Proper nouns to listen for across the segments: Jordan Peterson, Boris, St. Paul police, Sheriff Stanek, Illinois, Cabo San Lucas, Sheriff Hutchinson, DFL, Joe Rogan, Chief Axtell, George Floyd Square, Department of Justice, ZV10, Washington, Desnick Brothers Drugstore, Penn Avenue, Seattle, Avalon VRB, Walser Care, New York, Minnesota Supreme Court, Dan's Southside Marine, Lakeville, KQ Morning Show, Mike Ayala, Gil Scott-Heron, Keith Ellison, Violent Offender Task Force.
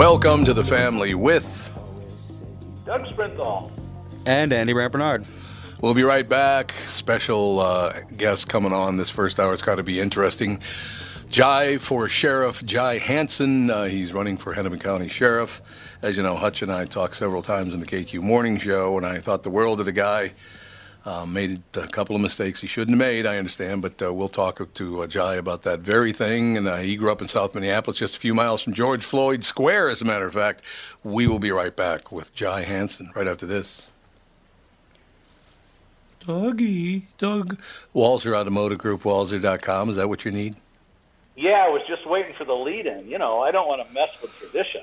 Welcome to the family with Doug Sprenthal and Andy Ramp-Bernard. We'll be right back. Special guest coming on this first hour. It's got to be interesting. Jai for Sheriff Jai Hansen. He's running for Hennepin County Sheriff. As you know, Hutch and I talked several times in the KQ Morning Show, and I thought the world of the guy. Made a couple of mistakes he shouldn't have made, I understand, but we'll talk to Jai about that very thing. And he grew up in South Minneapolis, just a few miles from George Floyd Square, as a matter of fact. We will be right back with Jai Hansen right after this. Doug. Walser Automotive Group, walser.com. Is that what you need? Yeah, I was just waiting for the lead-in. You know, I don't want to mess with tradition.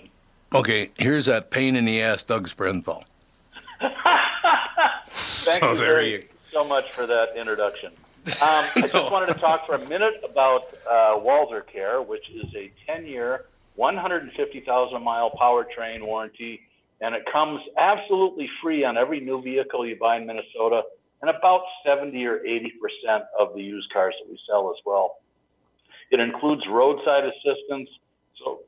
Okay, here's that pain in the ass Doug Sprenthal. Thank you so much for that introduction. I just wanted to talk for a minute about Walser Care, which is a 10-year, 150,000-mile powertrain warranty, and it comes absolutely free on every new vehicle you buy in Minnesota, and about 70 or 80% of the used cars that we sell as well. It includes roadside assistance. So,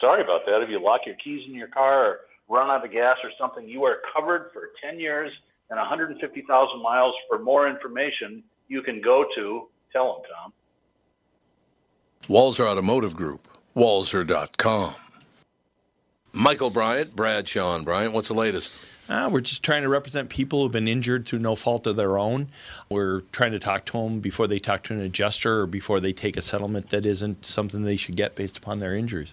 sorry about that. If you lock your keys in your car or run out of gas or something, you are covered for 10 years and 150,000 miles. For more information, you can go to, tell them, Tom. Walser Automotive Group, walser.com. Michael Bryant, Bradshaw and Bryant, what's the latest? We're just trying to represent people who have been injured through no fault of their own. We're trying to talk to them before they talk to an adjuster or before they take a settlement that isn't something they should get based upon their injuries.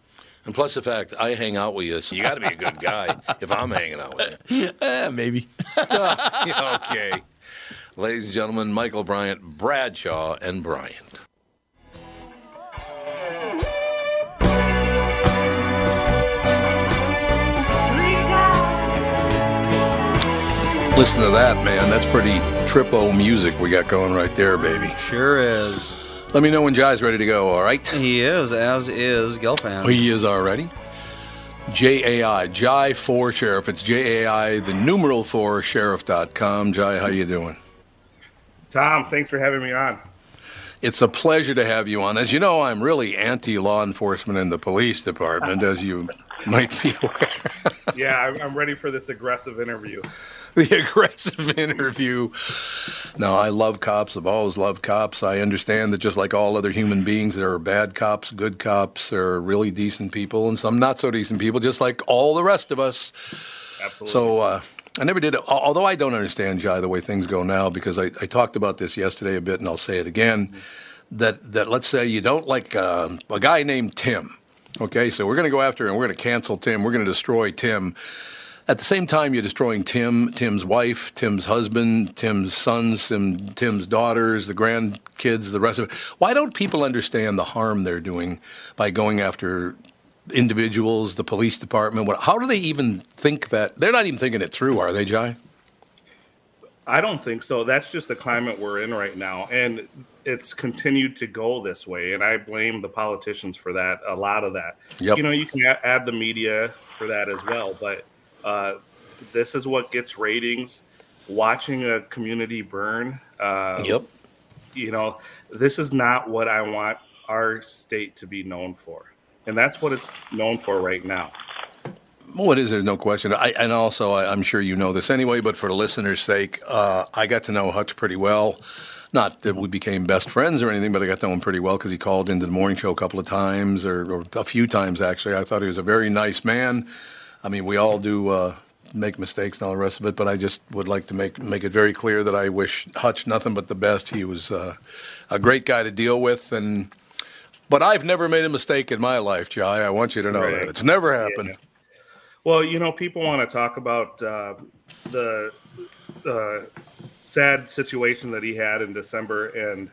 And plus the fact, I hang out with you, so you got to be a good guy if I'm hanging out with you. Maybe. Okay. Ladies and gentlemen, Michael Bryant, Bradshaw and Bryant. Listen to that, man. That's pretty trip-o music we got going right there, baby. Sure is. Let me know when Jai's ready to go, all right? He is, as is Gelfand. He is already. J-A-I, Jai for Sheriff. It's J-A-I, the numeral for sheriff.com. Jai, how you doing? Tom, thanks for having me on. It's a pleasure to have you on. As you know, I'm really anti-law enforcement in the police department, as you might be aware. Yeah, I'm ready for this aggressive interview. The aggressive interview. Now, I love cops. I've always loved cops. I understand that just like all other human beings, there are bad cops, good cops, there are really decent people, and some not so decent people, just like all the rest of us. Absolutely. So I never did, although I don't understand, Jai, the way things go now, because I talked about this yesterday a bit, and I'll say it again, that let's say you don't like a guy named Tim. Okay, so we're going to go after him. We're going to cancel Tim. We're going to destroy Tim. At the same time, you're destroying Tim, Tim's wife, Tim's husband, Tim's sons, and Tim's daughters, the grandkids, the rest of it. Why don't people understand the harm they're doing by going after individuals, the police department? How do they even think that? They're not even thinking it through, are they, Jai? I don't think so. That's just the climate we're in right now. And it's continued to go this way. And I blame the politicians for that, a lot of that. Yep. You know, you can add the media for that as well, but this is what gets ratings, watching a community burn. You know, this is not what I want our state to be known for. And that's what it's known for right now. Well, it is, there's no question. I'm sure you know this anyway, but for the listeners' sake, I got to know Hutch pretty well. Not that we became best friends or anything, but I got to know him pretty well because he called into the morning show a couple of times, or a few times, actually. I thought he was a very nice man. I mean, we all do make mistakes and all the rest of it, but I just would like to make it very clear that I wish Hutch nothing but the best. He was a great guy to deal with, but I've never made a mistake in my life, Jai. I want you to know that. It's never happened. Yeah. Well, you know, people want to talk about the sad situation that he had in December. And,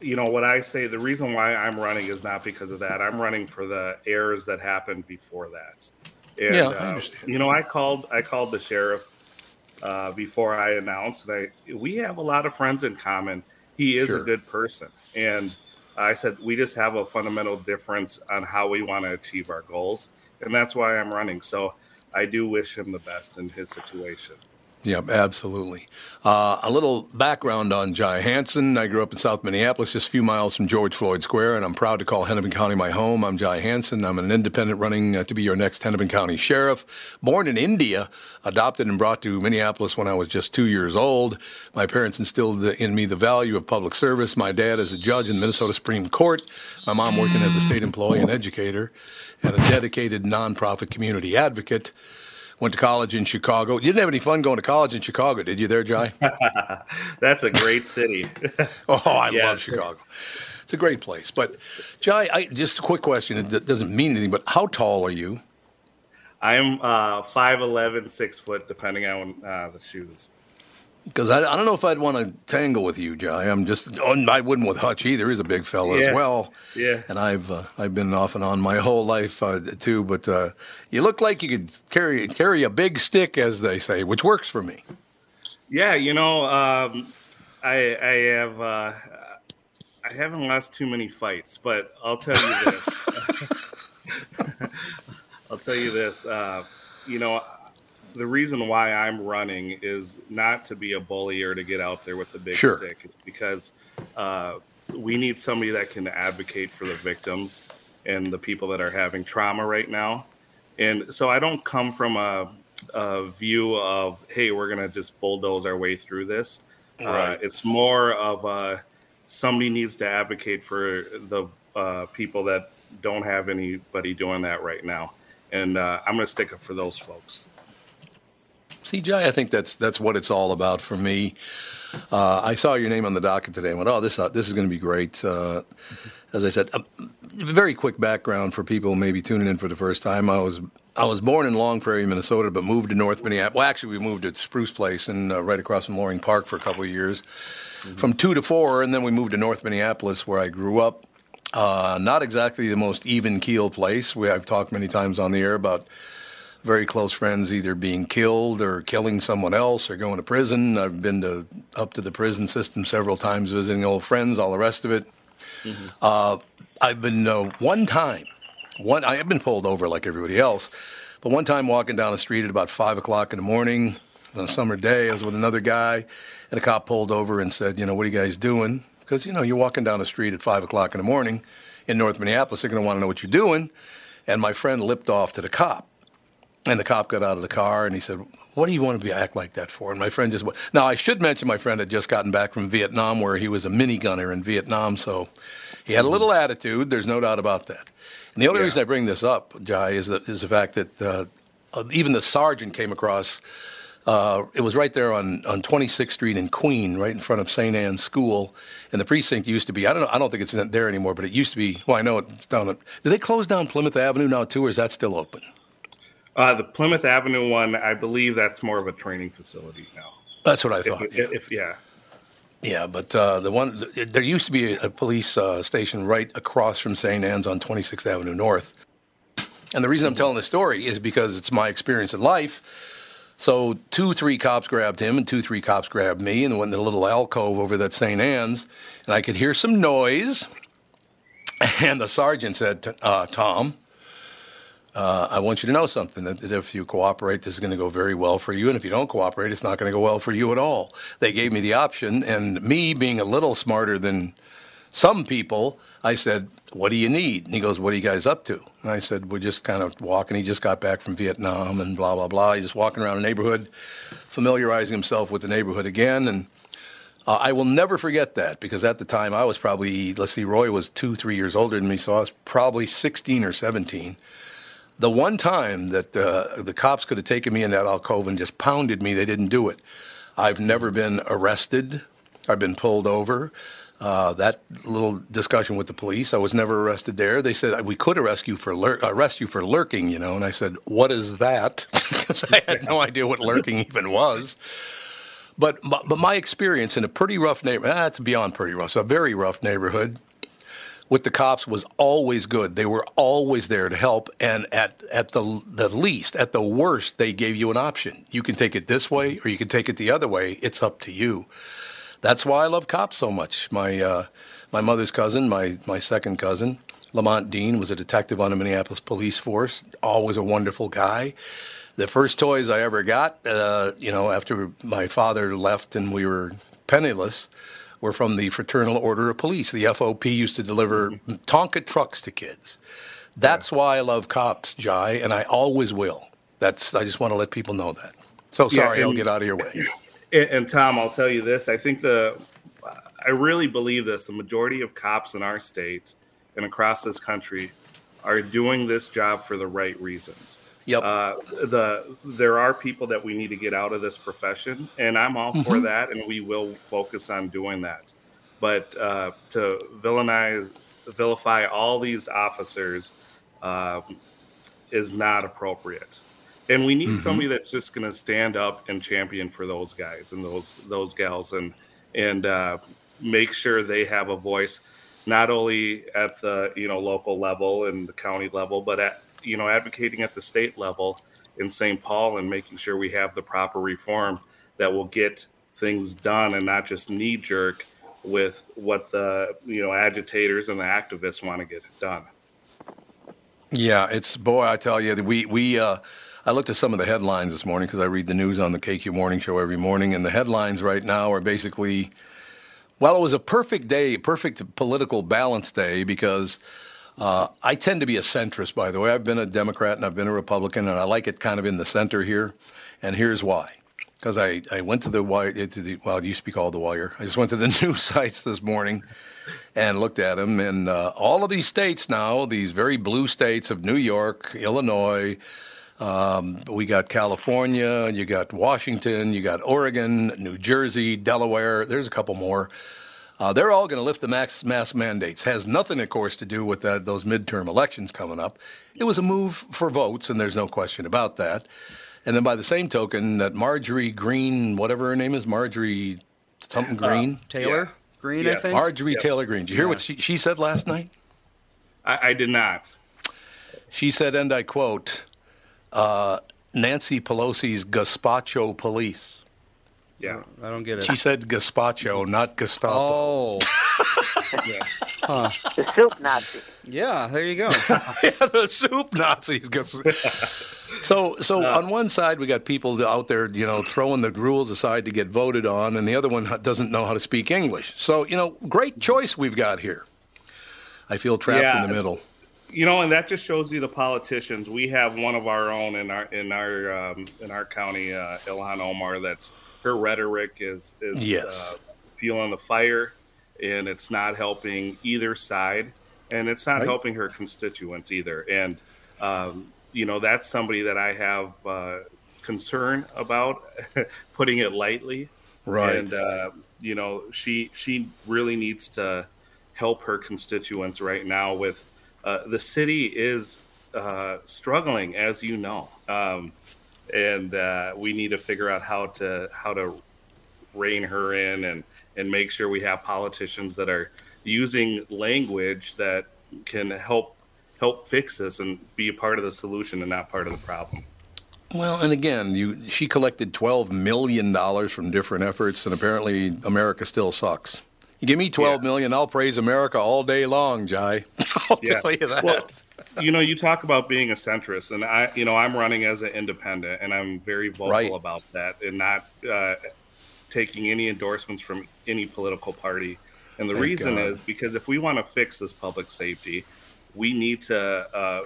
you know, what I say, the reason why I'm running is not because of that. I'm running for the errors that happened before that. And, yeah, I understand. You know, I called the sheriff before I announced, and we have a lot of friends in common. He is a good person. And I said, we just have a fundamental difference on how we want to achieve our goals. And that's why I'm running. So I do wish him the best in his situation. Yep, absolutely. A little background on Jai Hansen. I grew up in South Minneapolis, just a few miles from George Floyd Square, and I'm proud to call Hennepin County my home. I'm Jai Hansen. I'm an independent running to be your next Hennepin County Sheriff. Born in India, adopted and brought to Minneapolis when I was just 2 years old. My parents instilled in me the value of public service. My dad is a judge in the Minnesota Supreme Court. My mom working as a state employee and educator, and a dedicated nonprofit community advocate. Went to college in Chicago. You didn't have any fun going to college in Chicago, did you there, Jai? That's a great city. I love Chicago. It's a great place. But, Jai, just a quick question. It doesn't mean anything, but how tall are you? I'm 5'11", 6 foot, depending on the shoes. Because I don't know if I'd want to tangle with you, Jai. I wouldn't with Hutch either. He's a big fella as well. Yeah. And I've been off and on my whole life too. But you look like you could carry a big stick, as they say, which works for me. Yeah, you know, I haven't lost too many fights, but I'll tell you this. You know. The reason why I'm running is not to be a bully or to get out there with a big stick, because we need somebody that can advocate for the victims and the people that are having trauma right now. And so I don't come from a view of, hey, we're going to just bulldoze our way through this. Right. It's more of somebody needs to advocate for the people that don't have anybody doing that right now. And I'm going to stick up for those folks. See, Jai, I think that's what it's all about for me. I saw your name on the docket today and went, this is going to be great. As I said, a very quick background for people maybe tuning in for the first time. I was born in Long Prairie, Minnesota, but moved to North Minneapolis. Well, actually, we moved to Spruce Place and right across from Loring Park for a couple of years, from 2 to 4, and then we moved to North Minneapolis where I grew up. Not exactly the most even-keel place. I've talked many times on the air about very close friends either being killed or killing someone else or going to prison. I've been up to the prison system several times, visiting old friends, all the rest of it. Mm-hmm. I've been I have been pulled over like everybody else, but one time walking down the street at about 5 o'clock in the morning on a summer day, I was with another guy, and a cop pulled over and said, you know, what are you guys doing? Because, you know, you're walking down the street at 5 o'clock in the morning in North Minneapolis. They're going to want to know what you're doing. And my friend lipped off to the cop. And the cop got out of the car, and he said, what do you want to act like that for? And my friend just went. Now, I should mention my friend had just gotten back from Vietnam, where he was a minigunner in Vietnam, so he had a little attitude. There's no doubt about that. And the only reason I bring this up, Jai, is the fact that even the sergeant came across. It was right there on 26th Street in Queen, right in front of St. Anne's School. And the precinct used to be, I don't think it's there anymore, but it used to be, well, I know it's down at, did they close down Plymouth Avenue now, too, or is that still open? The Plymouth Avenue one, I believe that's more of a training facility now. That's what I thought. Yeah, but the one there used to be a police station right across from St. Anne's on 26th Avenue North. And the reason I'm telling this story is because it's my experience in life. So 2-3 cops grabbed him and 2-3 cops grabbed me and went in a little alcove over that St. Anne's. And I could hear some noise. And the sergeant said, Tom... I want you to know something, that if you cooperate, this is going to go very well for you. And if you don't cooperate, it's not going to go well for you at all. They gave me the option. And me being a little smarter than some people, I said, what do you need? And he goes, what are you guys up to? And I said, we're just kind of walking. He just got back from Vietnam and blah, blah, blah. He's just walking around the neighborhood, familiarizing himself with the neighborhood again. And I will never forget that, because at the time I was probably, Roy was 2-3 years older than me. So I was probably 16 or 17. The one time that the cops could have taken me in that alcove and just pounded me, they didn't do it. I've never been arrested. I've been pulled over. That little discussion with the police, I was never arrested there. They said, we could arrest you for lurking, you know. And I said, what is that? Because I had no idea what lurking even was. But my experience in a pretty rough neighborhood, it's beyond pretty rough, so a very rough neighborhood, with the cops was always good. They were always there to help. And at the worst, they gave you an option. You can take it this way or you can take it the other way. It's up to you. That's why I love cops so much. My mother's cousin, my second cousin, Lamont Dean, was a detective on the Minneapolis police force, always a wonderful guy. The first toys I ever got, after my father left and we were penniless, were from the Fraternal Order of Police. The FOP used to deliver Tonka trucks to kids. That's why I love cops, Jai, and I always will. I just want to let people know that. So sorry, I'll get out of your way. And Tom, I'll tell you this. I really believe this. The majority of cops in our state and across this country are doing this job for the right reasons. Yep. There are people that we need to get out of this profession, and I'm all for that, and we will focus on doing that. But to vilify all these officers is not appropriate. And we need somebody that's just going to stand up and champion for those guys and those gals and make sure they have a voice, not only at the local level and the county level, but at advocating at the state level in St. Paul and making sure we have the proper reform that will get things done and not just knee jerk with what the agitators and the activists want to get done. Yeah, I tell you, we I looked at some of the headlines this morning because I read the news on the KQ Morning Show every morning, and the headlines right now are basically, well, it was a perfect day, perfect political balance day, because I tend to be a centrist, by the way. I've been a Democrat and I've been a Republican, and I like it kind of in the center here, and here's why. Because I went to the Wire, it used to be called the Wire. I just went to the news sites this morning and looked at them, and all of these states now, these very blue states of New York, Illinois, we got California, you got Washington, you got Oregon, New Jersey, Delaware. There's a couple more. They're all going to lift the mask mandates. Has nothing, of course, to do with those midterm elections coming up. It was a move for votes, and there's no question about that. And then by the same token, that Marjorie Green, whatever her name is, Marjorie something Green? Taylor Green, yes. I think. Marjorie Taylor Green. Did you hear what she said last night? I did not. She said, and I quote, Nancy Pelosi's gazpacho police. Yeah, I don't get it. She said gazpacho, not Gestapo. Oh. Huh. The soup Nazi. Yeah, there you go. The soup Nazis. So on one side, we got people out there, throwing the rules aside to get voted on, and the other one doesn't know how to speak English. So, great choice we've got here. I feel trapped in the middle. And that just shows you the politicians. We have one of our own in our county, Ilhan Omar. That's her rhetoric is fueling the fire, and it's not helping either side, and it's not helping her constituents either. And that's somebody that I have concern about, putting it lightly. Right. And she really needs to help her constituents right now with. The city is struggling, as you know, and we need to figure out how to rein her in and make sure we have politicians that are using language that can help fix this and be a part of the solution and not part of the problem. Well, and again, she collected $12 million from different efforts, and apparently America still sucks. You give me $12 million, I'll praise America all day long, Jai. I'll tell you that. Well, you talk about being a centrist, and I, I'm running as an independent, and I'm very vocal about that, and not taking any endorsements from any political party. And the reason is because if we want to fix this public safety, we need to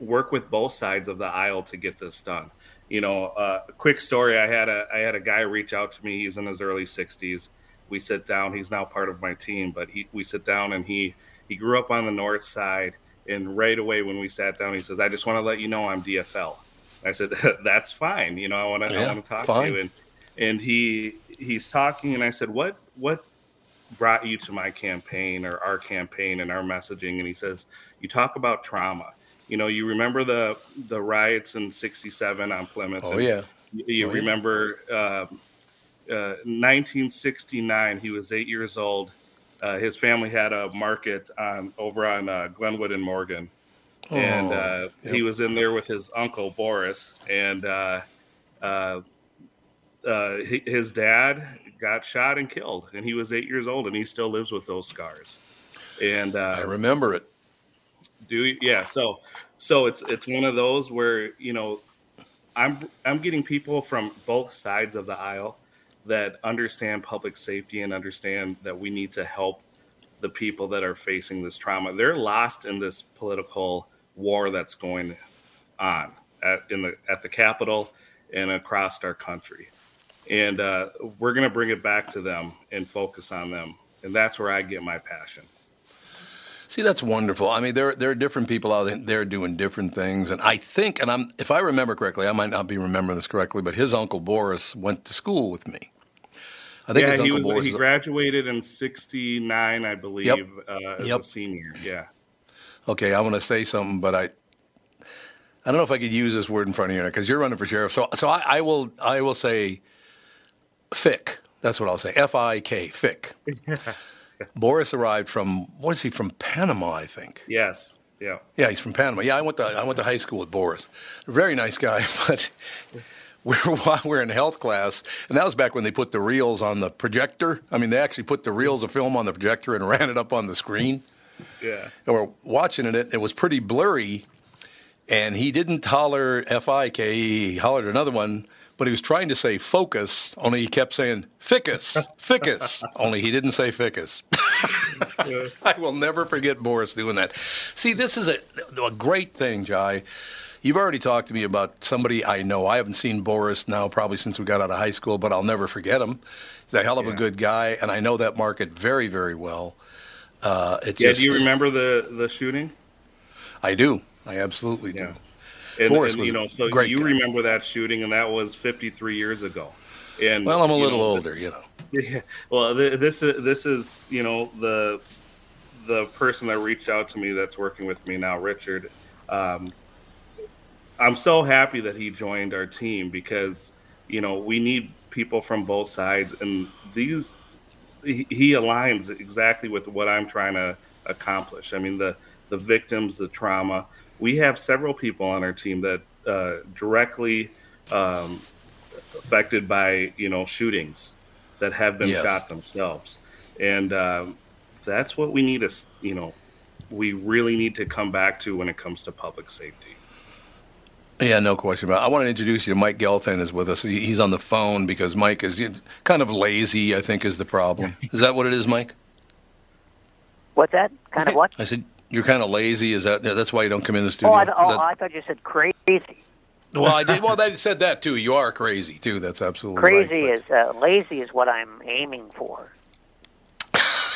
work with both sides of the aisle to get this done. A quick story: I had a guy reach out to me. He's in his early 60s. We sit down. He's now part of my team, but we sit down, and he grew up on the north side. And right away when we sat down, he says, "I just want to let you know I'm DFL." I said, "That's fine. I want to talk to you." And he's talking, and I said, "What what brought you to my campaign or our campaign and our messaging? And he says, you talk about trauma. You know, you remember the riots in '67 on Plymouth. Oh, yeah. You remember 1969, he was 8 years old. His family had a market over on Glenwood and Morgan. Oh, and he was in there with his uncle, Boris. And his dad got shot and killed. And he was 8 years old, and he still lives with those scars. And I remember it. So it's one of those where, you know, I'm getting people from both sides of the aisle that understand public safety and understand that we need to help the people that are facing this trauma. They're lost in this political war that's going on at the Capitol and across our country. And we're going to bring it back to them and focus on them. And that's where I get my passion. See, that's wonderful. I mean, there are different people out there doing different things. And I think, and if I remember correctly, I might not be remembering this correctly, but his uncle Boris went to school with me. I think his uncle Boris. He graduated in '69, I believe, as a senior. Yeah. Okay, I want to say something, but I don't know if I could use this word in front of you because you're running for sheriff. So I will say FIC. That's what I'll say. F-I-K, FIC. Boris arrived from Panama, I think. Yes. Yeah. Yeah, he's from Panama. Yeah, I went to high school with Boris. Very nice guy, but we're in health class, and that was back when they put the reels on the projector. I mean, they actually put the reels of film on the projector and ran it up on the screen. Yeah. And we're watching it. It was pretty blurry, and he didn't holler F-I-K. He hollered another one. But he was trying to say focus, only he kept saying ficus, only he didn't say ficus. I will never forget Boris doing that. See, this is a great thing, Jai. You've already talked to me about somebody I know. I haven't seen Boris now probably since we got out of high school, but I'll never forget him. He's a hell of a good guy, and I know that market very, very well. Do you remember the shooting? I do. I absolutely do. And you know, so you remember that shooting, and that was 53 years ago. And well, I'm a little older, you know. Yeah, well, this is you know the person that reached out to me that's working with me now, Richard. I'm so happy that he joined our team because you know we need people from both sides, and he aligns exactly with what I'm trying to accomplish. I mean, the victims, the trauma. We have several people on our team that directly affected by, you know, shootings that have been shot themselves. And that's what we need to, you know, we really need to come back to when it comes to public safety. Yeah, no question about it. I want to introduce you to Mike Gelfand is with us. He's on the phone because Mike is kind of lazy, I think, is the problem. Is that what it is, Mike? What's that? Kind of what? I said... You're kind of lazy, is that? That's why you don't come in the studio. I thought you said crazy. Well, I did. Well, they said that too. You are crazy too. That's absolutely crazy right, is lazy is what I'm aiming for.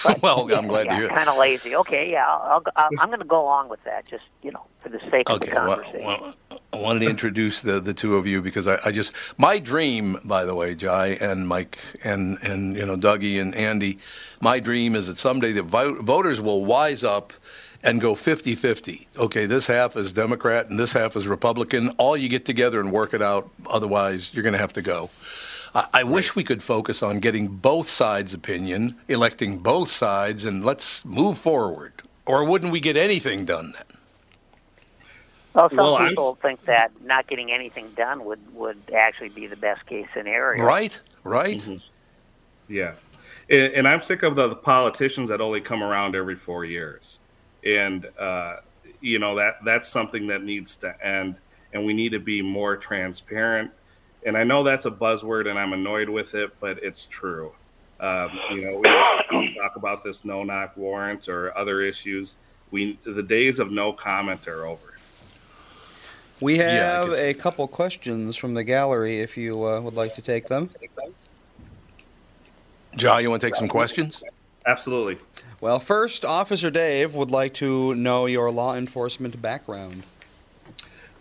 But, well, I'm glad to hear. Kind of lazy. Okay, yeah, I'm going to go along with that. Just you know, for the sake of the conversation. Well, I wanted to introduce the two of you because I just my dream, by the way, Jai and Mike and you know Dougie and Andy. My dream is that someday the voters will wise up. And go 50-50. Okay, this half is Democrat and this half is Republican. All you get together and work it out. Otherwise, you're going to have to go. I wish we could focus on getting both sides' opinion, electing both sides, and let's move forward. Or wouldn't we get anything done then? Well, some people think that not getting anything done would actually be the best case scenario. Right? Mm-hmm. Yeah. And I'm sick of the politicians that only come around every 4 years. And, you know, that's something that needs to end, and we need to be more transparent. And I know that's a buzzword, and I'm annoyed with it, but it's true. You know, we talk about this no-knock warrant or other issues. The days of no comment are over. We have a couple questions from the gallery, if you would like to take them. Jai, you want to take some questions? Absolutely. Well, first, Officer Dave would like to know your law enforcement background.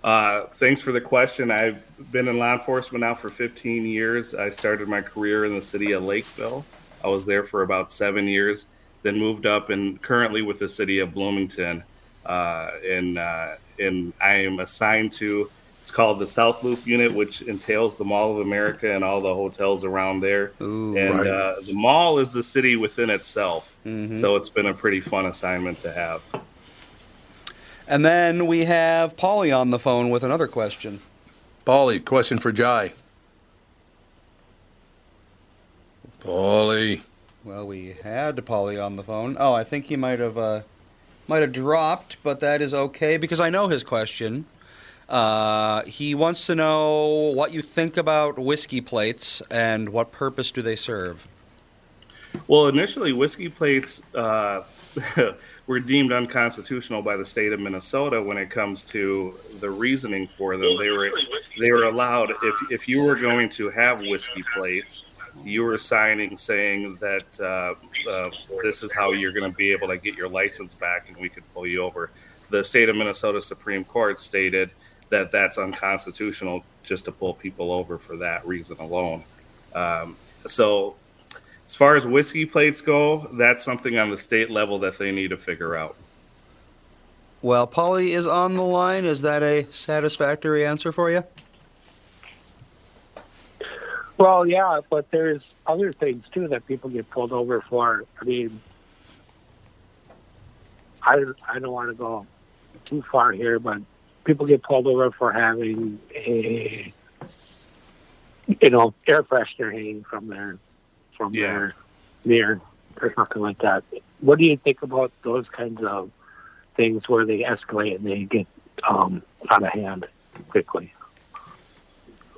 Thanks for the question. I've been in law enforcement now for 15 years. I started my career in the city of Lakeville I was there for about 7 years, then moved up and currently with the city of Bloomington. And I am assigned to, it's called the South Loop unit, which entails the Mall of America and all the hotels around there. Ooh, and right. The mall is the city within itself. Mm-hmm. So it's been a pretty fun assignment to have. And then we have Polly on the phone with another question. Polly, question for Jai. Polly. Well, we had Polly on the phone. Oh, I think he might have dropped, but that is okay because I know his question. He wants to know what you think about whiskey plates and what purpose do they serve? Well, initially, whiskey plates were deemed unconstitutional by the state of Minnesota when it comes to the reasoning for them. They were allowed, if you were going to have whiskey plates, you were signing saying that this is how you're going to be able to get your license back and we could pull you over. The state of Minnesota Supreme Court stated that that's unconstitutional just to pull people over for that reason alone. So as far as whiskey plates go, that's something on the state level that they need to figure out. Well, Polly is on the line. Is that a satisfactory answer for you? Well, yeah, but there's other things, too, that people get pulled over for. I mean, I don't want to go too far here, but people get pulled over for having a, air freshener hanging from their mirror or something like that. What do you think about those kinds of things where they escalate and they get out of hand quickly?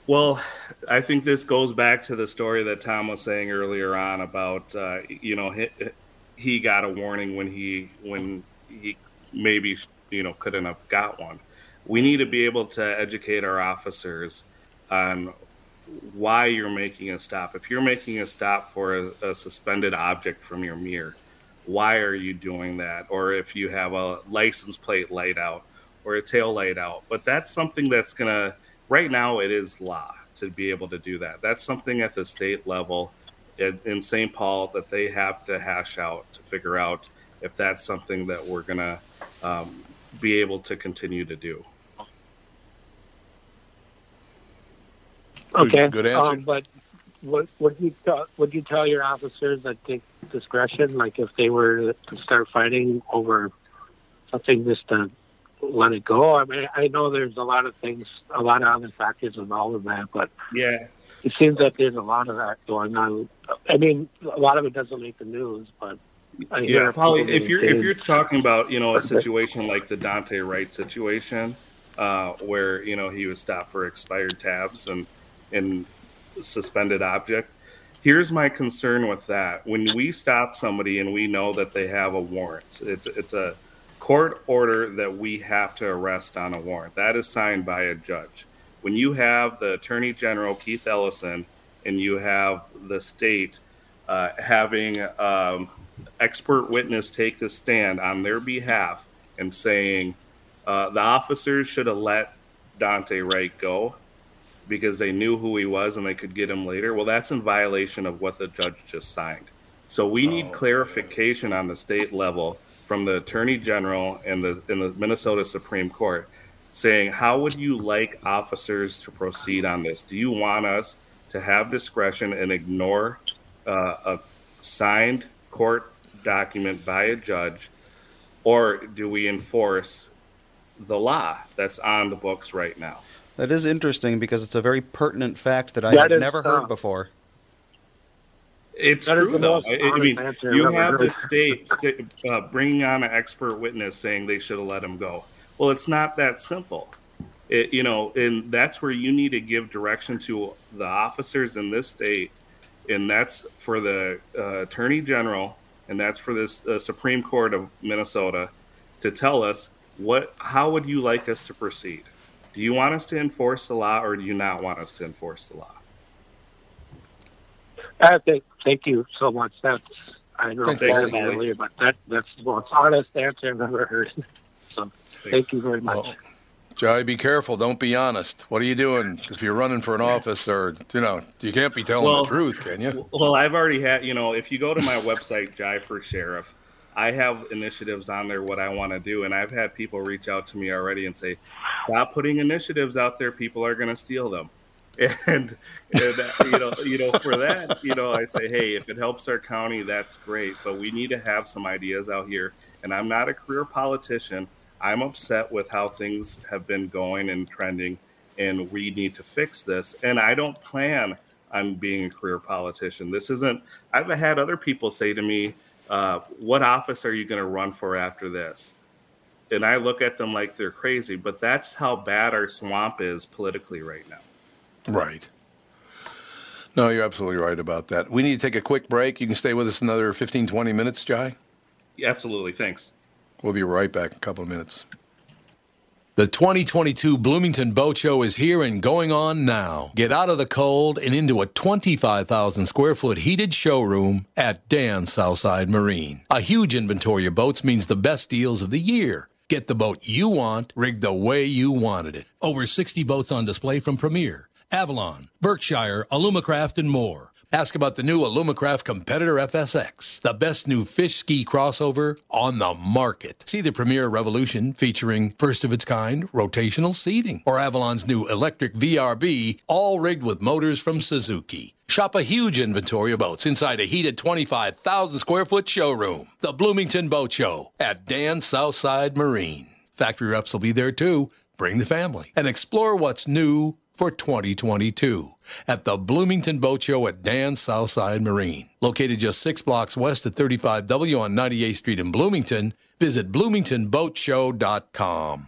Well, I think this goes back to the story that Tom was saying earlier on about, he got a warning when he maybe, couldn't have got one. We need to be able to educate our officers on why you're making a stop. If you're making a stop for a suspended object from your mirror, why are you doing that? Or if you have a license plate light out or a tail light out. But that's something that's going to... Right now, it is law to be able to do that. That's something at the state level in St. Paul that they have to hash out to figure out if that's something that we're going to be able to continue to do. Okay. Good answer. But would you tell your officers that take discretion, like if they were to start fighting over something just to let it go? I mean, I know there's a lot of things, a lot of other factors and all of that, but yeah, it seems that there's a lot of that going on. I mean, a lot of it doesn't make the news, but I hear probably if you're talking about a situation like the Dante Wright situation, where he was stopped for expired tabs and suspended object. Here's my concern with that: when we stop somebody and we know that they have a warrant, it's a court order that we have to arrest on a warrant. That is signed by a judge. When you have the Attorney General, Keith Ellison, and you have the state having expert witness take the stand on their behalf and saying the officers should have let Dante Wright go because they knew who he was and they could get him later. Well, that's in violation of what the judge just signed. So we need clarification on the state level from the Attorney General and the Minnesota Supreme Court saying, how would you like officers to proceed on this? Do you want us to have discretion and ignore a signed court document by a judge, or do we enforce the law that's on the books right now? That is interesting because it's a very pertinent fact that I had never heard before. It's true, though. I mean, you have the state bringing on an expert witness saying they should have let him go. Well, it's not that simple. And that's where you need to give direction to the officers in this state, and that's for the Attorney General, and that's for this Supreme Court of Minnesota to tell us how would you like us to proceed? Do you want us to enforce the law, or do you not want us to enforce the law? Thank you so much. That's the most honest answer I've ever heard. So thank you very much. Jai, be careful. Don't be honest. What are you doing if you're running for an office? Or, you know, you can't be telling the truth, can you? Well, I've already had, you know, if you go to my website, Jai for Sheriff, I have initiatives on there, what I want to do. And I've had people reach out to me already and say, stop putting initiatives out there. People are going to steal them. And for that, I say, hey, if it helps our county, that's great. But we need to have some ideas out here. And I'm not a career politician. I'm upset with how things have been going and trending, and we need to fix this. And I don't plan on being a career politician. This isn't, I've had other people say to me, what office are you going to run for after this? And I look at them like they're crazy, but that's how bad our swamp is politically right now. Right. No, you're absolutely right about that. We need to take a quick break. You can stay with us another 15, 20 minutes, Jai? Yeah, absolutely. Thanks. We'll be right back in a couple of minutes. The 2022 Bloomington Boat Show is here and going on now. Get out of the cold and into a 25,000 square foot heated showroom at Dan's Southside Marine. A huge inventory of boats means the best deals of the year. Get the boat you want, rigged the way you wanted it. Over 60 boats on display from Premier, Avalon, Berkshire, Alumacraft, and more. Ask about the new Alumacraft competitor FSX, the best new fish ski crossover on the market. See the Premier Revolution featuring first-of-its-kind rotational seating, or Avalon's new electric VRB, all rigged with motors from Suzuki. Shop a huge inventory of boats inside a heated 25,000-square-foot showroom. The Bloomington Boat Show at Dan's Southside Marine. Factory reps will be there, too. Bring the family and explore what's new for 2022 at the Bloomington Boat Show at Dan's Southside Marine. Located just 6 blocks west of 35W on 98th Street in Bloomington, visit bloomingtonboatshow.com.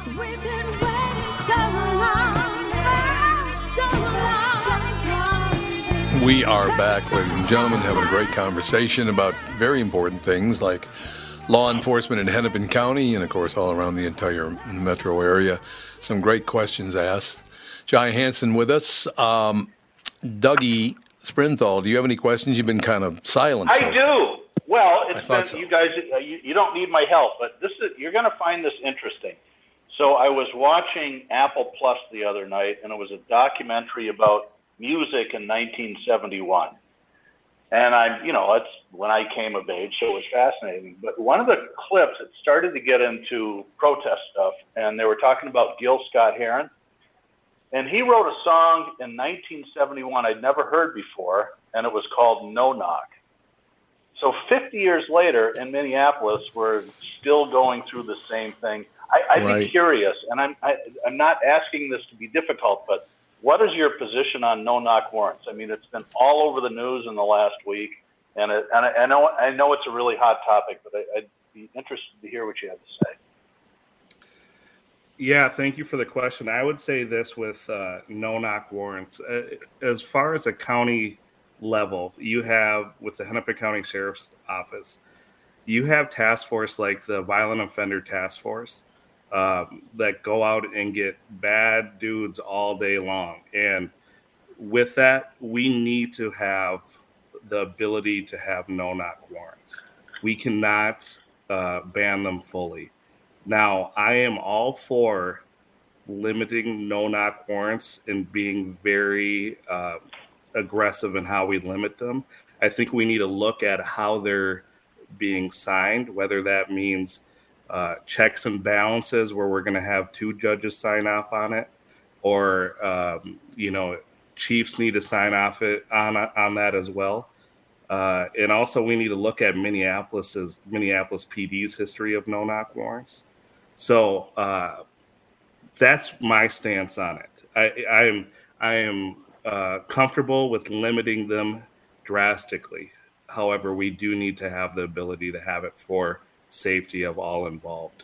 We've been waiting so long, so long. We are back, ladies and gentlemen, having a great conversation about very important things like law enforcement in Hennepin County and, of course, all around the entire metro area. Some great questions asked. Jai Hansen with us. Dougie Sprenthal, do you have any questions? You've been kind of silent. I do. Well, it's been, so. You guys, you don't need my help, but this is, you're going to find this interesting. So I was watching Apple Plus the other night, and it was a documentary about music in 1971. And I'm, that's when I came of age, so it was fascinating. But one of the clips, it started to get into protest stuff, and they were talking about Gil Scott-Heron. And he wrote a song in 1971 I'd never heard before, and it was called No Knock. So 50 years later in Minneapolis, we're still going through the same thing. I'd be curious, and I'm not asking this to be difficult, but what is your position on no-knock warrants? I mean, it's been all over the news in the last week, and I know it's a really hot topic, but I'd be interested to hear what you have to say. Yeah, thank you for the question. I would say this with no-knock warrants. As far as a county level, you have with the Hennepin County Sheriff's Office, you have task force like the Violent Offender Task Force that go out and get bad dudes all day long. And with that, we need to have the ability to have no-knock warrants. We cannot ban them fully. Now, I am all for limiting no-knock warrants and being very aggressive in how we limit them. I think we need to look at how they're being signed, whether that means checks and balances where we're going to have two judges sign off on it, or, chiefs need to sign off on that as well. And also we need to look at Minneapolis PD's history of no-knock warrants. So that's my stance on it. I am comfortable with limiting them drastically. However, we do need to have the ability to have it for safety of all involved.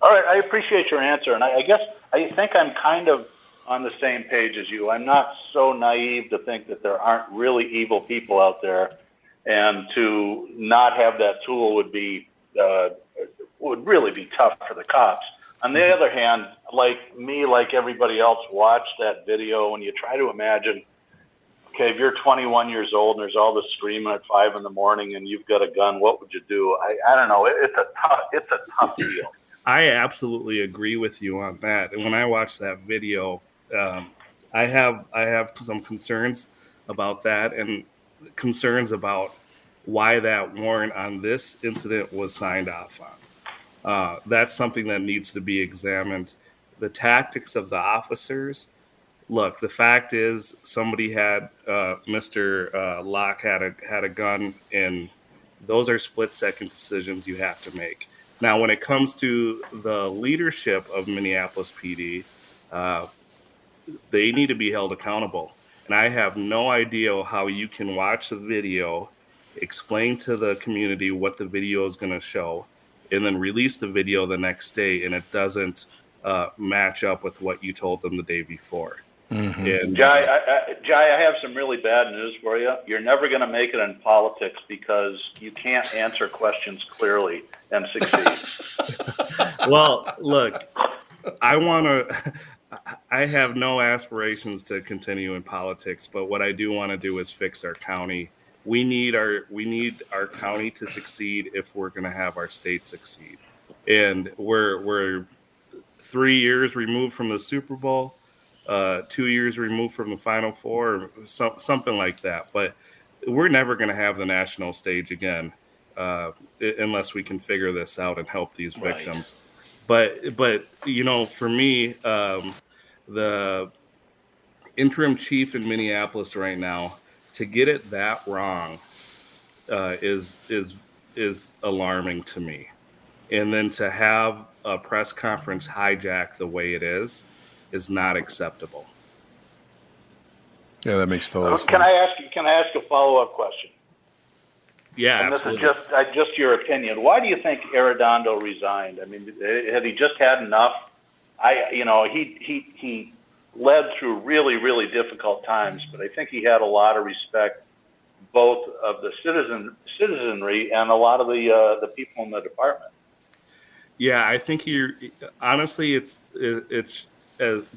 All right. I appreciate your answer. And I guess I think I'm kind of on the same page as you. I'm not so naive to think that there aren't really evil people out there, and to not have that tool would really be tough for the cops. On the other hand, like everybody else, watch that video and you try to imagine, okay, if you're 21 years old and there's all this screaming at 5 a.m. and you've got a gun, what would you do? I don't know. It's a tough deal. I absolutely agree with you on that. And when I watched that video, I have some concerns about that, and concerns about why that warrant on this incident was signed off on. That's something that needs to be examined. The tactics of the officers. Look, the fact is, somebody had Mr. Locke had a gun, and those are split-second decisions you have to make. Now, when it comes to the leadership of Minneapolis PD, they need to be held accountable. And I have no idea how you can watch the video, explain to the community what the video is going to show, and then release the video the next day, and it doesn't match up with what you told them the day before. Mm-hmm. And, Jai, I have some really bad news for you. You're never going to make it in politics because you can't answer questions clearly and succeed. Well, look, I have no aspirations to continue in politics, but what I do want to do is fix our county. We need our county to succeed if we're going to have our state succeed. And we're 3 years removed from the Super Bowl, 2 years removed from the Final Four, or something like that. But we're never going to have the national stage again unless we can figure this out and help these victims. Right. But for me, the interim chief in Minneapolis right now, to get it that wrong is alarming to me. And then to have a press conference hijacked the way it is not acceptable. Yeah, that makes total sense. Can I ask a follow-up question? Yeah, and absolutely. This is just your opinion. Why do you think Arredondo resigned? I mean, had he just had enough? He led through really, really difficult times, but I think he had a lot of respect, both of the citizenry and a lot of the people in the department. Yeah, I think honestly, it's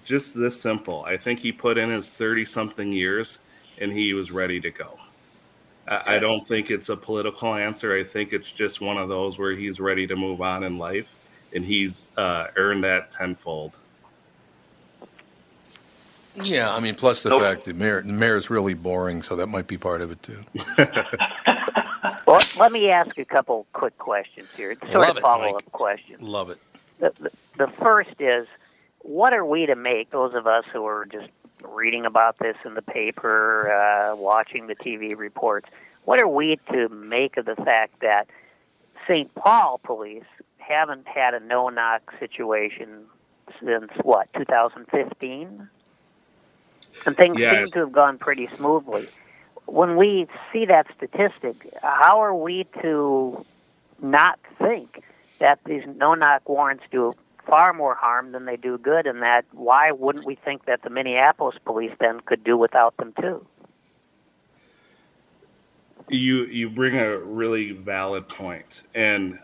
just this simple. I think he put in his 30-something years, and he was ready to go. I don't think it's a political answer. I think it's just one of those where he's ready to move on in life, and he's earned that tenfold. Yeah, I mean, plus the fact that the mayor is really boring, so that might be part of it, too. Well, let me ask a couple quick questions here. It's sort of follow-up questions. Love it. The first is, what are we to make, those of us who are just reading about this in the paper, watching the TV reports, what are we to make of the fact that St. Paul police haven't had a no-knock situation since, 2015? And things seem to have gone pretty smoothly. When we see that statistic, how are we to not think that these no-knock warrants do far more harm than they do good, and that why wouldn't we think that the Minneapolis police then could do without them too? You bring a really valid point. And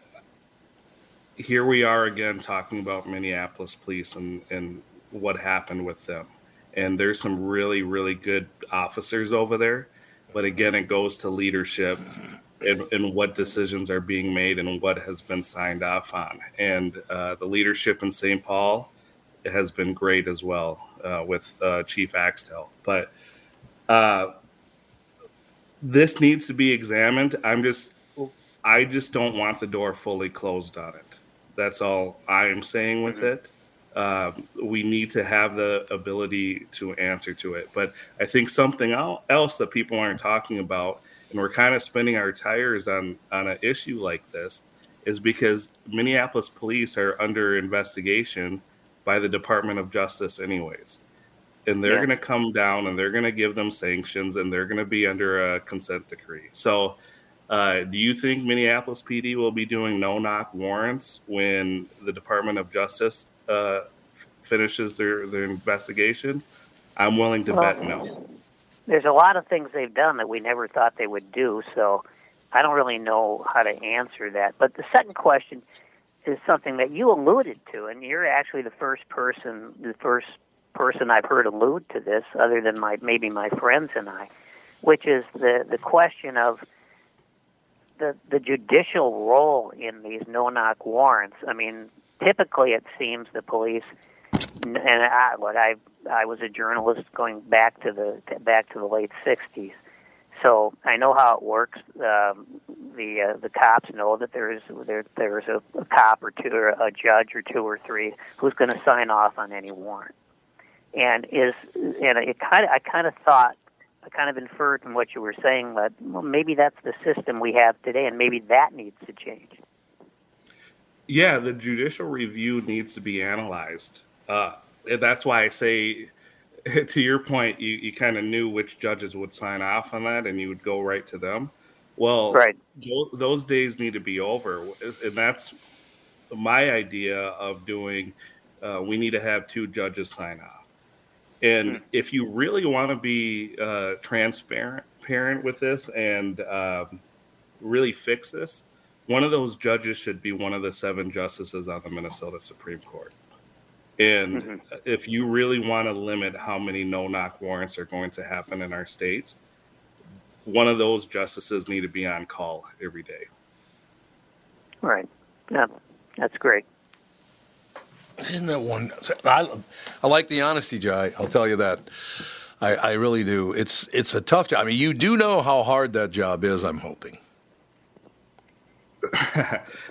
here we are again talking about Minneapolis police and what happened with them. And there's some really, really good officers over there. But again, it goes to leadership and what decisions are being made and what has been signed off on. And the leadership in St. Paul has been great as well with Chief Axtell. But this needs to be examined. I just don't want the door fully closed on it. That's all I'm saying with it. We need to have the ability to answer to it. But I think something else that people aren't talking about, and we're kind of spinning our tires on an issue like this, is because Minneapolis police are under investigation by the Department of Justice anyways. And they're going to come down and they're going to give them sanctions and they're going to be under a consent decree. So do you think Minneapolis PD will be doing no-knock warrants when the Department of Justice finishes their investigation? I'm willing to bet no. There's a lot of things they've done that we never thought they would do, so I don't really know how to answer that. But the second question is something that you alluded to, and you're actually the first person I've heard allude to this, other than maybe my friends and I, which is the question of the judicial role in these no-knock warrants. I mean, typically it seems the police, and I was a journalist going back to the late 60s, so I know how it works. The cops know that there's a cop or two, or a judge or two or three, who's going to sign off on any warrant. I kind of inferred from what you were saying that, well, maybe that's the system we have today, and maybe that needs to change. Yeah, the judicial review needs to be analyzed. That's why I say, to your point, you kind of knew which judges would sign off on that, and you would go right to them. Well, right. Those days need to be over, and that's my idea of doing. We need to have two judges sign off. And if you really want to be transparent with this and really fix this, one of those judges should be one of the 7 justices on the Minnesota Supreme Court. And if you really want to limit how many no-knock warrants are going to happen in our states, one of those justices need to be on call every day. All right. Yeah, that's great. Isn't that one? I like the honesty, Jai. I'll tell you that. I really do. It's a tough job. I mean, you do know how hard that job is, I'm hoping.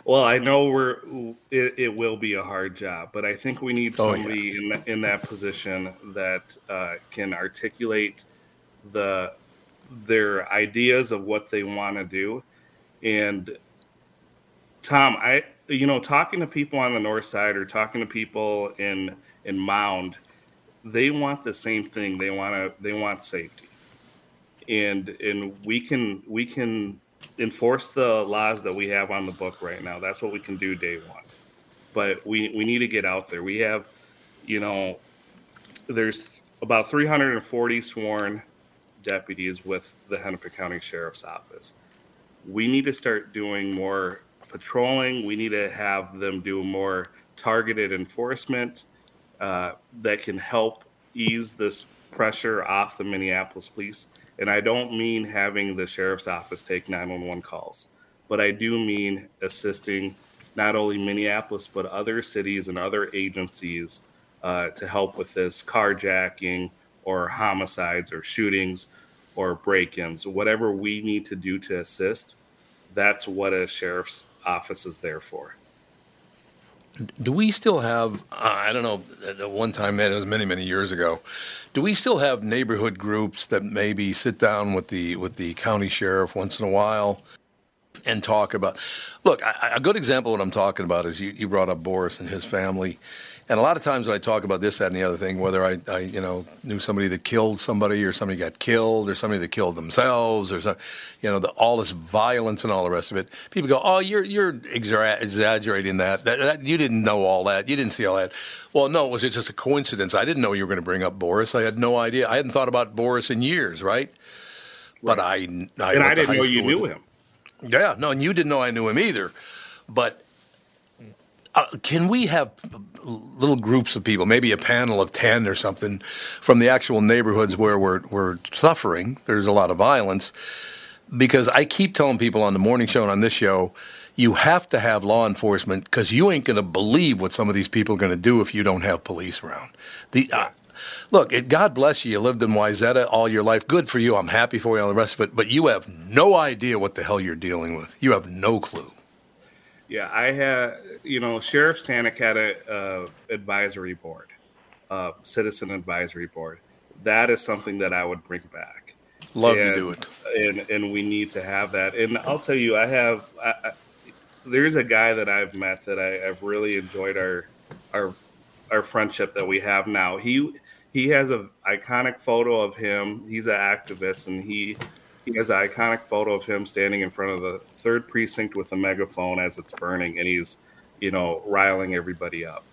Well, I know it will be a hard job, but I think we need somebody in that position that can articulate their ideas of what they want to do. And Tom, talking to people on the north side or talking to people in Mound, they want the same thing. They want safety, and we can enforce the laws that we have on the book right now. That's what we can do day one. But we need to get out there. We have, there's about 340 sworn deputies with the Hennepin County Sheriff's Office. We need to start doing more patrolling. We need to have them do more targeted enforcement that can help ease this pressure off the Minneapolis police. And I don't mean having the sheriff's office take 911 calls, but I do mean assisting not only Minneapolis, but other cities and other agencies to help with this carjacking or homicides or shootings or break-ins, whatever we need to do to assist. That's what a sheriff's office is there for. Do we still have, I don't know, at one time, that was many, many years ago, do we still have neighborhood groups that maybe sit down with the county sheriff once in a while and talk about, look, a good example of what I'm talking about is you brought up Boris and his family. And a lot of times when I talk about this, that, and the other thing, whether I knew somebody that killed somebody, or somebody got killed, or somebody that killed themselves, or all this violence and all the rest of it, people go, "Oh, you're exaggerating that. You didn't know all that. You didn't see all that." Well, no, it was just a coincidence. I didn't know you were going to bring up Boris. I had no idea. I hadn't thought about Boris in years, right? But I and I didn't know you knew him. Yeah, no, and you didn't know I knew him either. But can we have little groups of people, maybe a panel of 10 or something, from the actual neighborhoods where we're suffering? There's a lot of violence. Because I keep telling people on the morning show and on this show, you have to have law enforcement because you ain't going to believe what some of these people are going to do if you don't have police around. Look, God bless you. You lived in Wayzata all your life. Good for you. I'm happy for you, all the rest of it. But you have no idea what the hell you're dealing with. You have no clue. Yeah, I had, Sheriff Stanek had an advisory board, citizen advisory board. That is something that I would bring back. Love to do it. And we need to have that. And I'll tell you, there's a guy that I've met that I've really enjoyed our friendship that we have now. He has an iconic photo of him. He's an activist, and he has an iconic photo of him standing in front of the 3rd Precinct with a megaphone as it's burning, and he's, riling everybody up.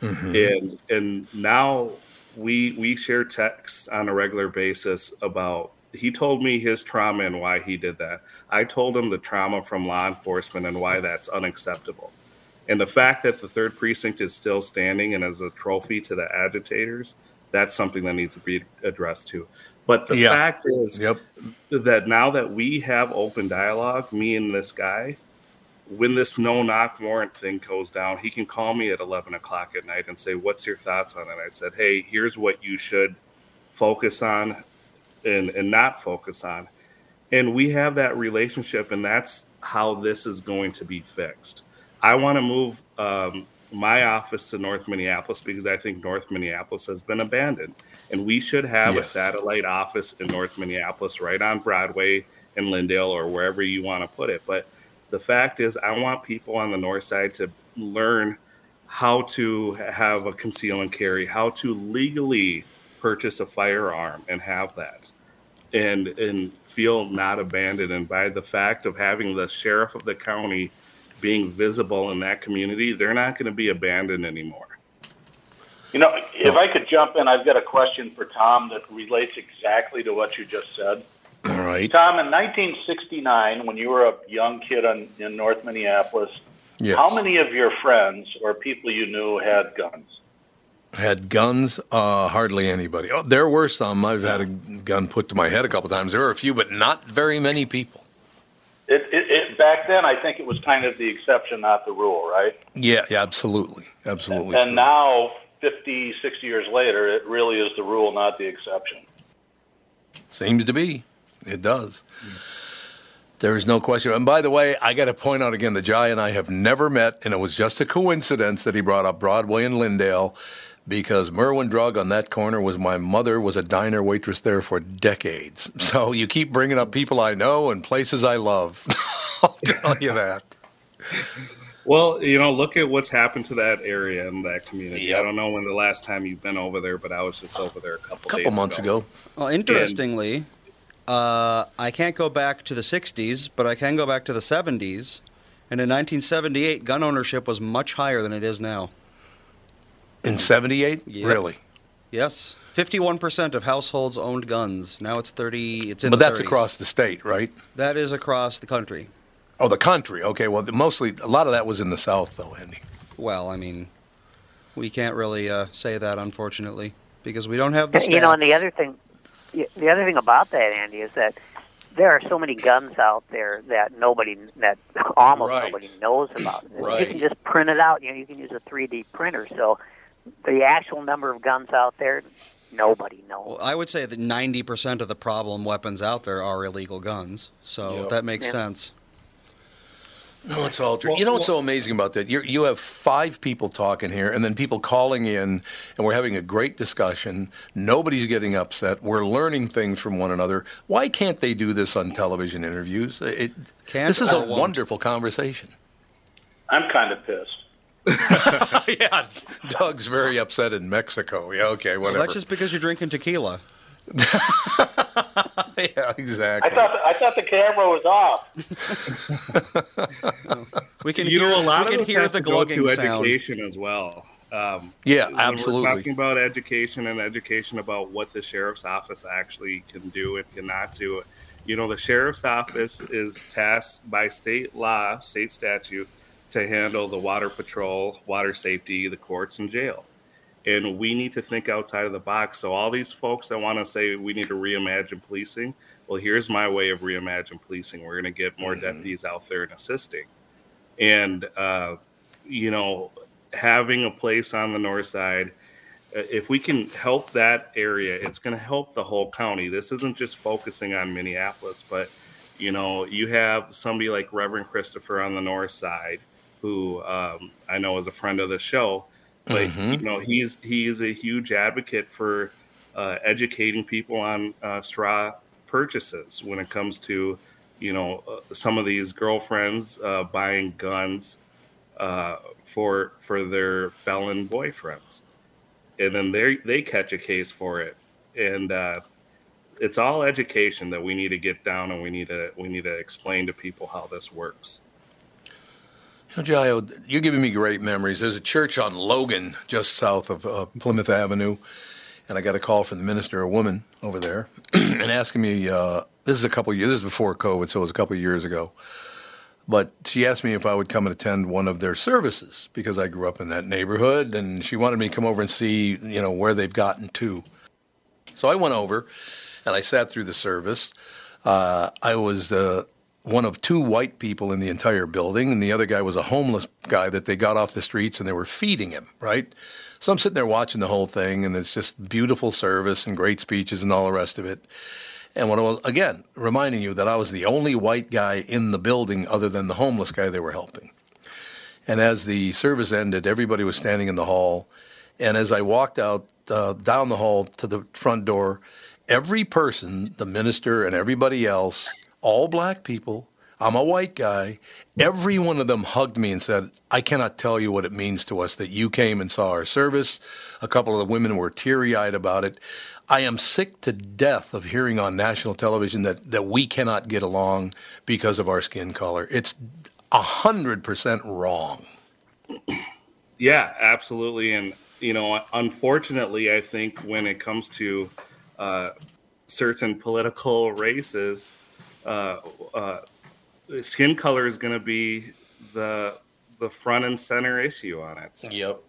Mm-hmm. And now we share texts on a regular basis about, he told me his trauma and why he did that. I told him the trauma from law enforcement and why that's unacceptable. And the fact that the 3rd Precinct is still standing and as a trophy to the agitators, that's something that needs to be addressed too. But the fact is that now that we have open dialogue, me and this guy, when this no-knock warrant thing goes down, he can call me at 11 o'clock at night and say, what's your thoughts on it? I said, hey, here's what you should focus on and not focus on. And we have that relationship, and that's how this is going to be fixed. I want to move my office to North Minneapolis because I think North Minneapolis has been abandoned. And we should have a satellite office in North Minneapolis right on Broadway and Lindale or wherever you want to put it. But the fact is I want people on the north side to learn how to have a conceal and carry, how to legally purchase a firearm and have that and feel not abandoned. And by the fact of having the sheriff of the county being visible in that community, they're not going to be abandoned anymore. If I could jump in, I've got a question for Tom that relates exactly to what you just said. All right. Tom, in 1969, when you were a young kid in North Minneapolis, how many of your friends or people you knew had guns? Had guns? Hardly anybody. Oh, there were some. I've had a gun put to my head a couple times. There were a few, but not very many people. It back then, I think it was kind of the exception, not the rule, right? Yeah, absolutely. And now, 50, 60 years later, it really is the rule, not the exception. Seems to be. It does. Mm-hmm. There is no question. And by the way, I got to point out again, the Jai and I have never met, and it was just a coincidence that he brought up Broadway and Lindale, because Merwin Drug on that corner was my mother was a diner waitress there for decades. So you keep bringing up people I know and places I love. I'll tell you that. Well, look at what's happened to that area and that community. Yep. I don't know when the last time you've been over there, but I was just over there a couple months ago. Well, interestingly, I can't go back to the 60s, but I can go back to the 70s. And in 1978, gun ownership was much higher than it is now. In 78? Yep. Really? Yes. 51% of households owned guns. Now it's 30. It's in But that's 30s. Across the state, right? That is across the country. Oh, the country. Okay. Well, mostly a lot of that was in the South, though, Andy. Well, I mean, we can't really say that, unfortunately, because we don't have the stats. And the other thing about that, Andy, is that there are so many guns out there that almost nobody knows about. Right. You can just print it out. You can use a 3D printer. So the actual number of guns out there, nobody knows. Well, I would say that 90% of the problem weapons out there are illegal guns, so that makes sense. No, it's all true. What's so amazing about that? You have 5 people talking here, and then people calling in, and we're having a great discussion. Nobody's getting upset. We're learning things from one another. Why can't they do this on television interviews? This is a wonderful conversation. I'm kind of pissed. Yeah, Doug's very upset in Mexico. Yeah, okay, whatever. Well, that's just because you're drinking tequila. Yeah, exactly. I thought the camera was off. We can hear the gloating sound. Education as well. Absolutely. We're talking about education and education about what the sheriff's office actually can do and cannot do. you know, the sheriff's office is tasked by state law, state statute, to handle the water patrol, water safety, the courts, and jail. And we need to think outside of the box. So all these folks that want to say we need to reimagine policing, well, here's my way of reimagine policing. We're going to get more deputies out there and assisting. And, you know, having a place on the north side, if we can help that area, it's going to help the whole county. This isn't just focusing on Minneapolis, but, you know, you have somebody like Reverend Christopher on the north side, who I know is a friend of the show. But, you know, he is a huge advocate for educating people on straw purchases when it comes to, you know, some of these girlfriends buying guns for their felon boyfriends. And then they catch a case for it. And it's all education that we need to get down, and we need to explain to people how this works. Jai, you're giving me great memories. There's a church on Logan, just south of Plymouth Avenue, and I got a call from the minister, a woman over there, and asking me, this is a couple of years, this is before COVID, so it was a couple of years ago, but she asked me if I would come and attend one of their services, because I grew up in that neighborhood, and she wanted me to come over and see, you know, where they've gotten to. So I went over, and I sat through the service. I was one of two white people in the entire building, and the other guy was a homeless guy that they got off the streets and they were feeding him, right? So I'm sitting there watching the whole thing, and it's just beautiful service and great speeches and all the rest of it. And what I was, again, reminding you that I was the only white guy in the building other than the homeless guy they were helping. And as the service ended, everybody was standing in the hall. And as I walked out down the hall to the front door, every person, the minister and everybody else, all black people, I'm a white guy, every one of them hugged me and said, I cannot tell you what it means to us that you came and saw our service. A couple of the women were teary-eyed about it. I am sick to death of hearing on national television that we cannot get along because of our skin color. It's 100% wrong. Yeah, absolutely. And, you know, unfortunately, I think when it comes to certain political races, skin color is going to be the front and center issue on it. Yep.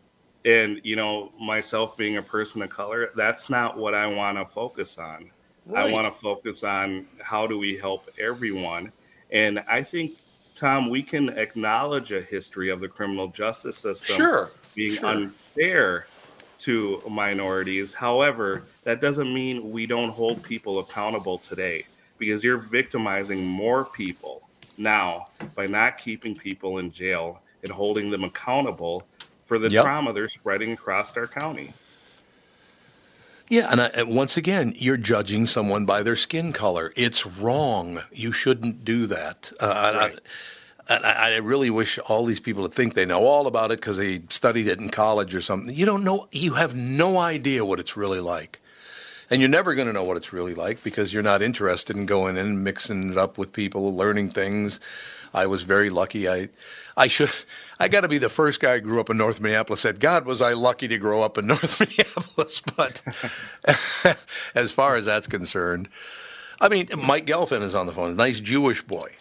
And, you know, myself being a person of color, that's not what I want to focus on. Right. I want to focus on how do we help everyone. And I think, Tom, we can acknowledge a history of the criminal justice system being unfair to minorities. However, that doesn't mean we don't hold people accountable today. Because you're victimizing more people now by not keeping people in jail and holding them accountable for the trauma they're spreading across our county. Yeah, and once again, you're judging someone by their skin color. It's wrong. You shouldn't do that. Right. I really wish all these people to think they know all about it because they studied it in college or something. You don't know. You have no idea what it's really like. And you're never going to know what it's really like because you're not interested in going in and mixing it up with people, learning things. I was very lucky. I got to be the first guy who grew up in North Minneapolis. Said, God, was I lucky to grow up in North Minneapolis? But as far as that's concerned, I mean, Mike Gelfin is on the phone. A nice Jewish boy.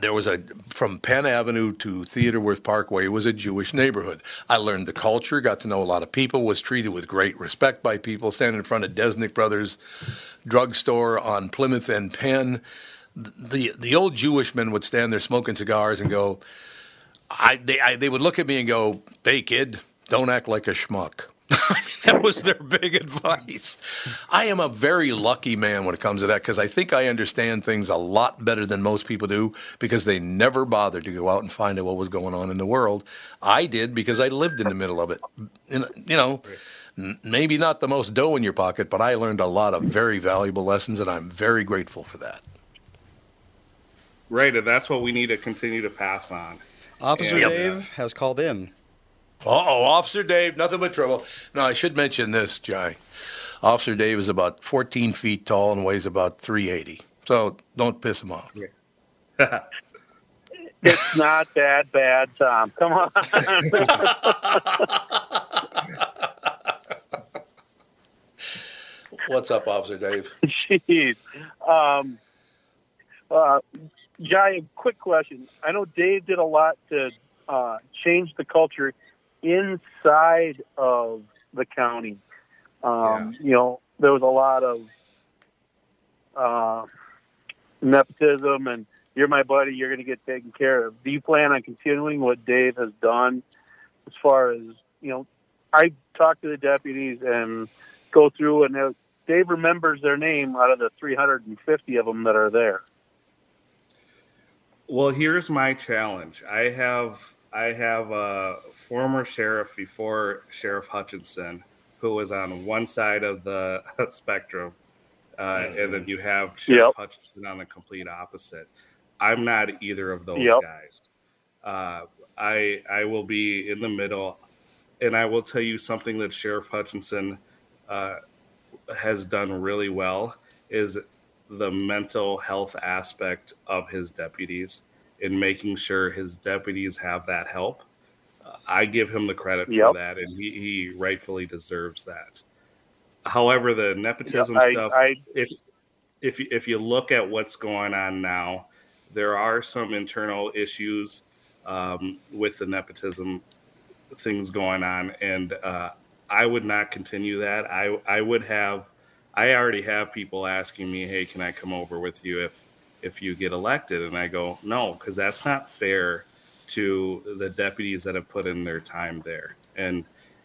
There was from Penn Avenue to Theaterworth Parkway was a Jewish neighborhood. I learned the culture, got to know a lot of people, was treated with great respect by people, standing in front of Desnick Brothers drugstore on Plymouth and Penn. The old Jewish men would stand there smoking cigars and go, they would look at me and go, hey, kid, don't act like a schmuck. I mean, that was their big advice. I am a very lucky man when it comes to that because I think I understand things a lot better than most people do because they never bothered to go out and find out what was going on in the world. I did because I lived in the middle of it. And, you know, maybe not the most dough in your pocket, but I learned a lot of very valuable lessons, and I'm very grateful for that. Right, and that's what we need to continue to pass on. Officer Dave has called in. Uh-oh, Officer Dave, nothing but trouble. No, I should mention this, Jai. Officer Dave is about 14 feet tall and weighs about 380. So don't piss him off. Yeah. It's not that bad, Tom. Come on. What's up, Officer Dave? Jeez. Jai, quick question. I know Dave did a lot to change the culture inside of the county. You know, there was a lot of nepotism and you're my buddy, you're going to get taken care of. Do you plan on continuing what Dave has done as far as, you know, I talk to the deputies and go through and Dave remembers their name out of the 350 of them that are there. Well, here's my challenge. I have a former sheriff before Sheriff Hutchinson who was on one side of the spectrum. And then you have Sheriff Hutchinson on the complete opposite. I'm not either of those guys. I will be in the middle, and I will tell you something that Sheriff Hutchinson has done really well is the mental health aspect of his deputies and making sure his deputies have that help. I give him the credit for that, and he rightfully deserves that. However, the nepotism stuff, if you look at what's going on now, there are some internal issues with the nepotism things going on, and I would not continue that. I already have people asking me, hey, can I come over with you if you get elected? And I go, no, because that's not fair to the deputies that have put in their time there.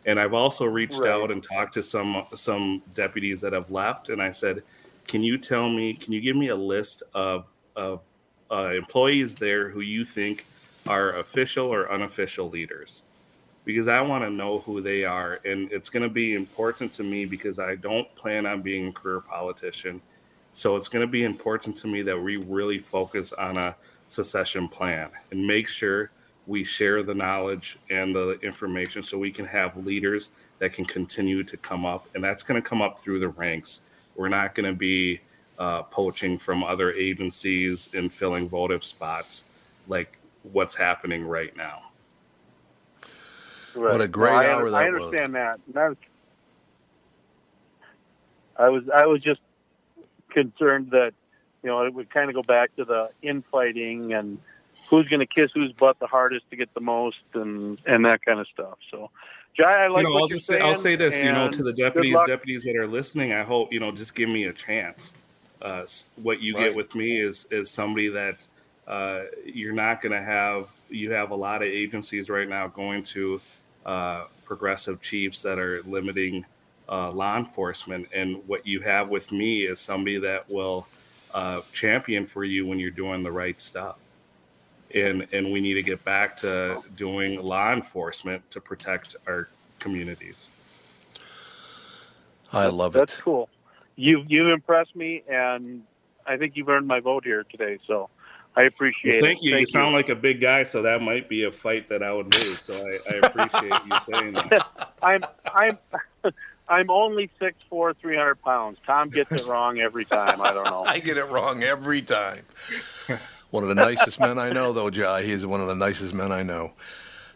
And I've also reached out and talked to some deputies that have left, and I said, can you give me a list of employees there who you think are official or unofficial leaders? Because I want to know who they are, and it's going to be important to me because I don't plan on being a career politician. So it's going to be important to me that we really focus on a succession plan and make sure we share the knowledge and the information so we can have leaders that can continue to come up. And that's going to come up through the ranks. We're not going to be poaching from other agencies and filling votive spots like what's happening right now. What a great hour that was. I understand that. I was just concerned that, you know, it would kind of go back to the infighting and who's going to kiss whose butt the hardest to get the most and that kind of stuff. So, Jai, I like what you're saying. I'll say this, to the deputies that are listening, I hope, just give me a chance. What you get with me is somebody that you're not going to have. You have a lot of agencies right now going to progressive chiefs that are limiting law enforcement. And what you have with me is somebody that will champion for you when you're doing the right stuff. And we need to get back to doing law enforcement to protect our communities. I love That's cool. You've impressed me, and I think you've earned my vote here today. So I appreciate it. Thank you. You sound like a big guy, so that might be a fight that I would lose. So I appreciate you saying that. I'm only 6'4", 300 pounds. Tom gets it wrong every time. I don't know. I get it wrong every time. One of the nicest men I know, though, Jai. He is one of the nicest men I know.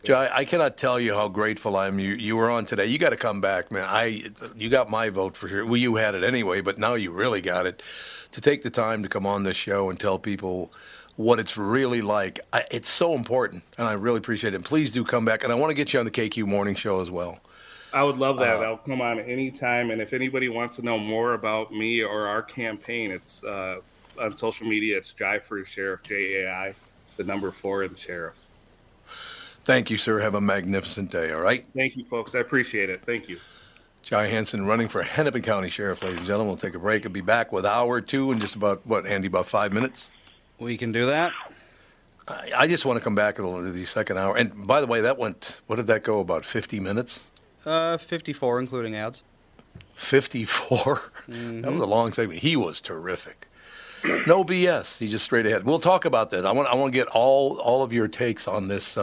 Jai, I cannot tell you how grateful I am. You were on today. You got to come back, man. You got my vote for sure. Well, you had it anyway, but now you really got it. To take the time to come on this show and tell people what it's really like, it's so important, and I really appreciate it. Please do come back, and I want to get you on the KQ Morning Show as well. I would love that. I'll come on anytime, and if anybody wants to know more about me or our campaign, it's on social media, it's Jai for Sheriff, JAI, the number 4 and Sheriff. Thank you, sir. Have a magnificent day, all right? Thank you, folks. I appreciate it. Thank you. Jai Hansen running for Hennepin County Sheriff, ladies and gentlemen. We'll take a break and be back with hour 2 in just about, Andy, about 5 minutes? We can do that. I just want to come back to the second hour. And, by the way, that went, what did that go, about 50 minutes? 54, including ads. 54? Mm-hmm. That was a long segment. He was terrific. No BS. He just straight ahead. We'll talk about that. I want to get all of your takes on this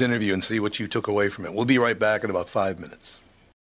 interview and see what you took away from it. We'll be right back in about 5 minutes.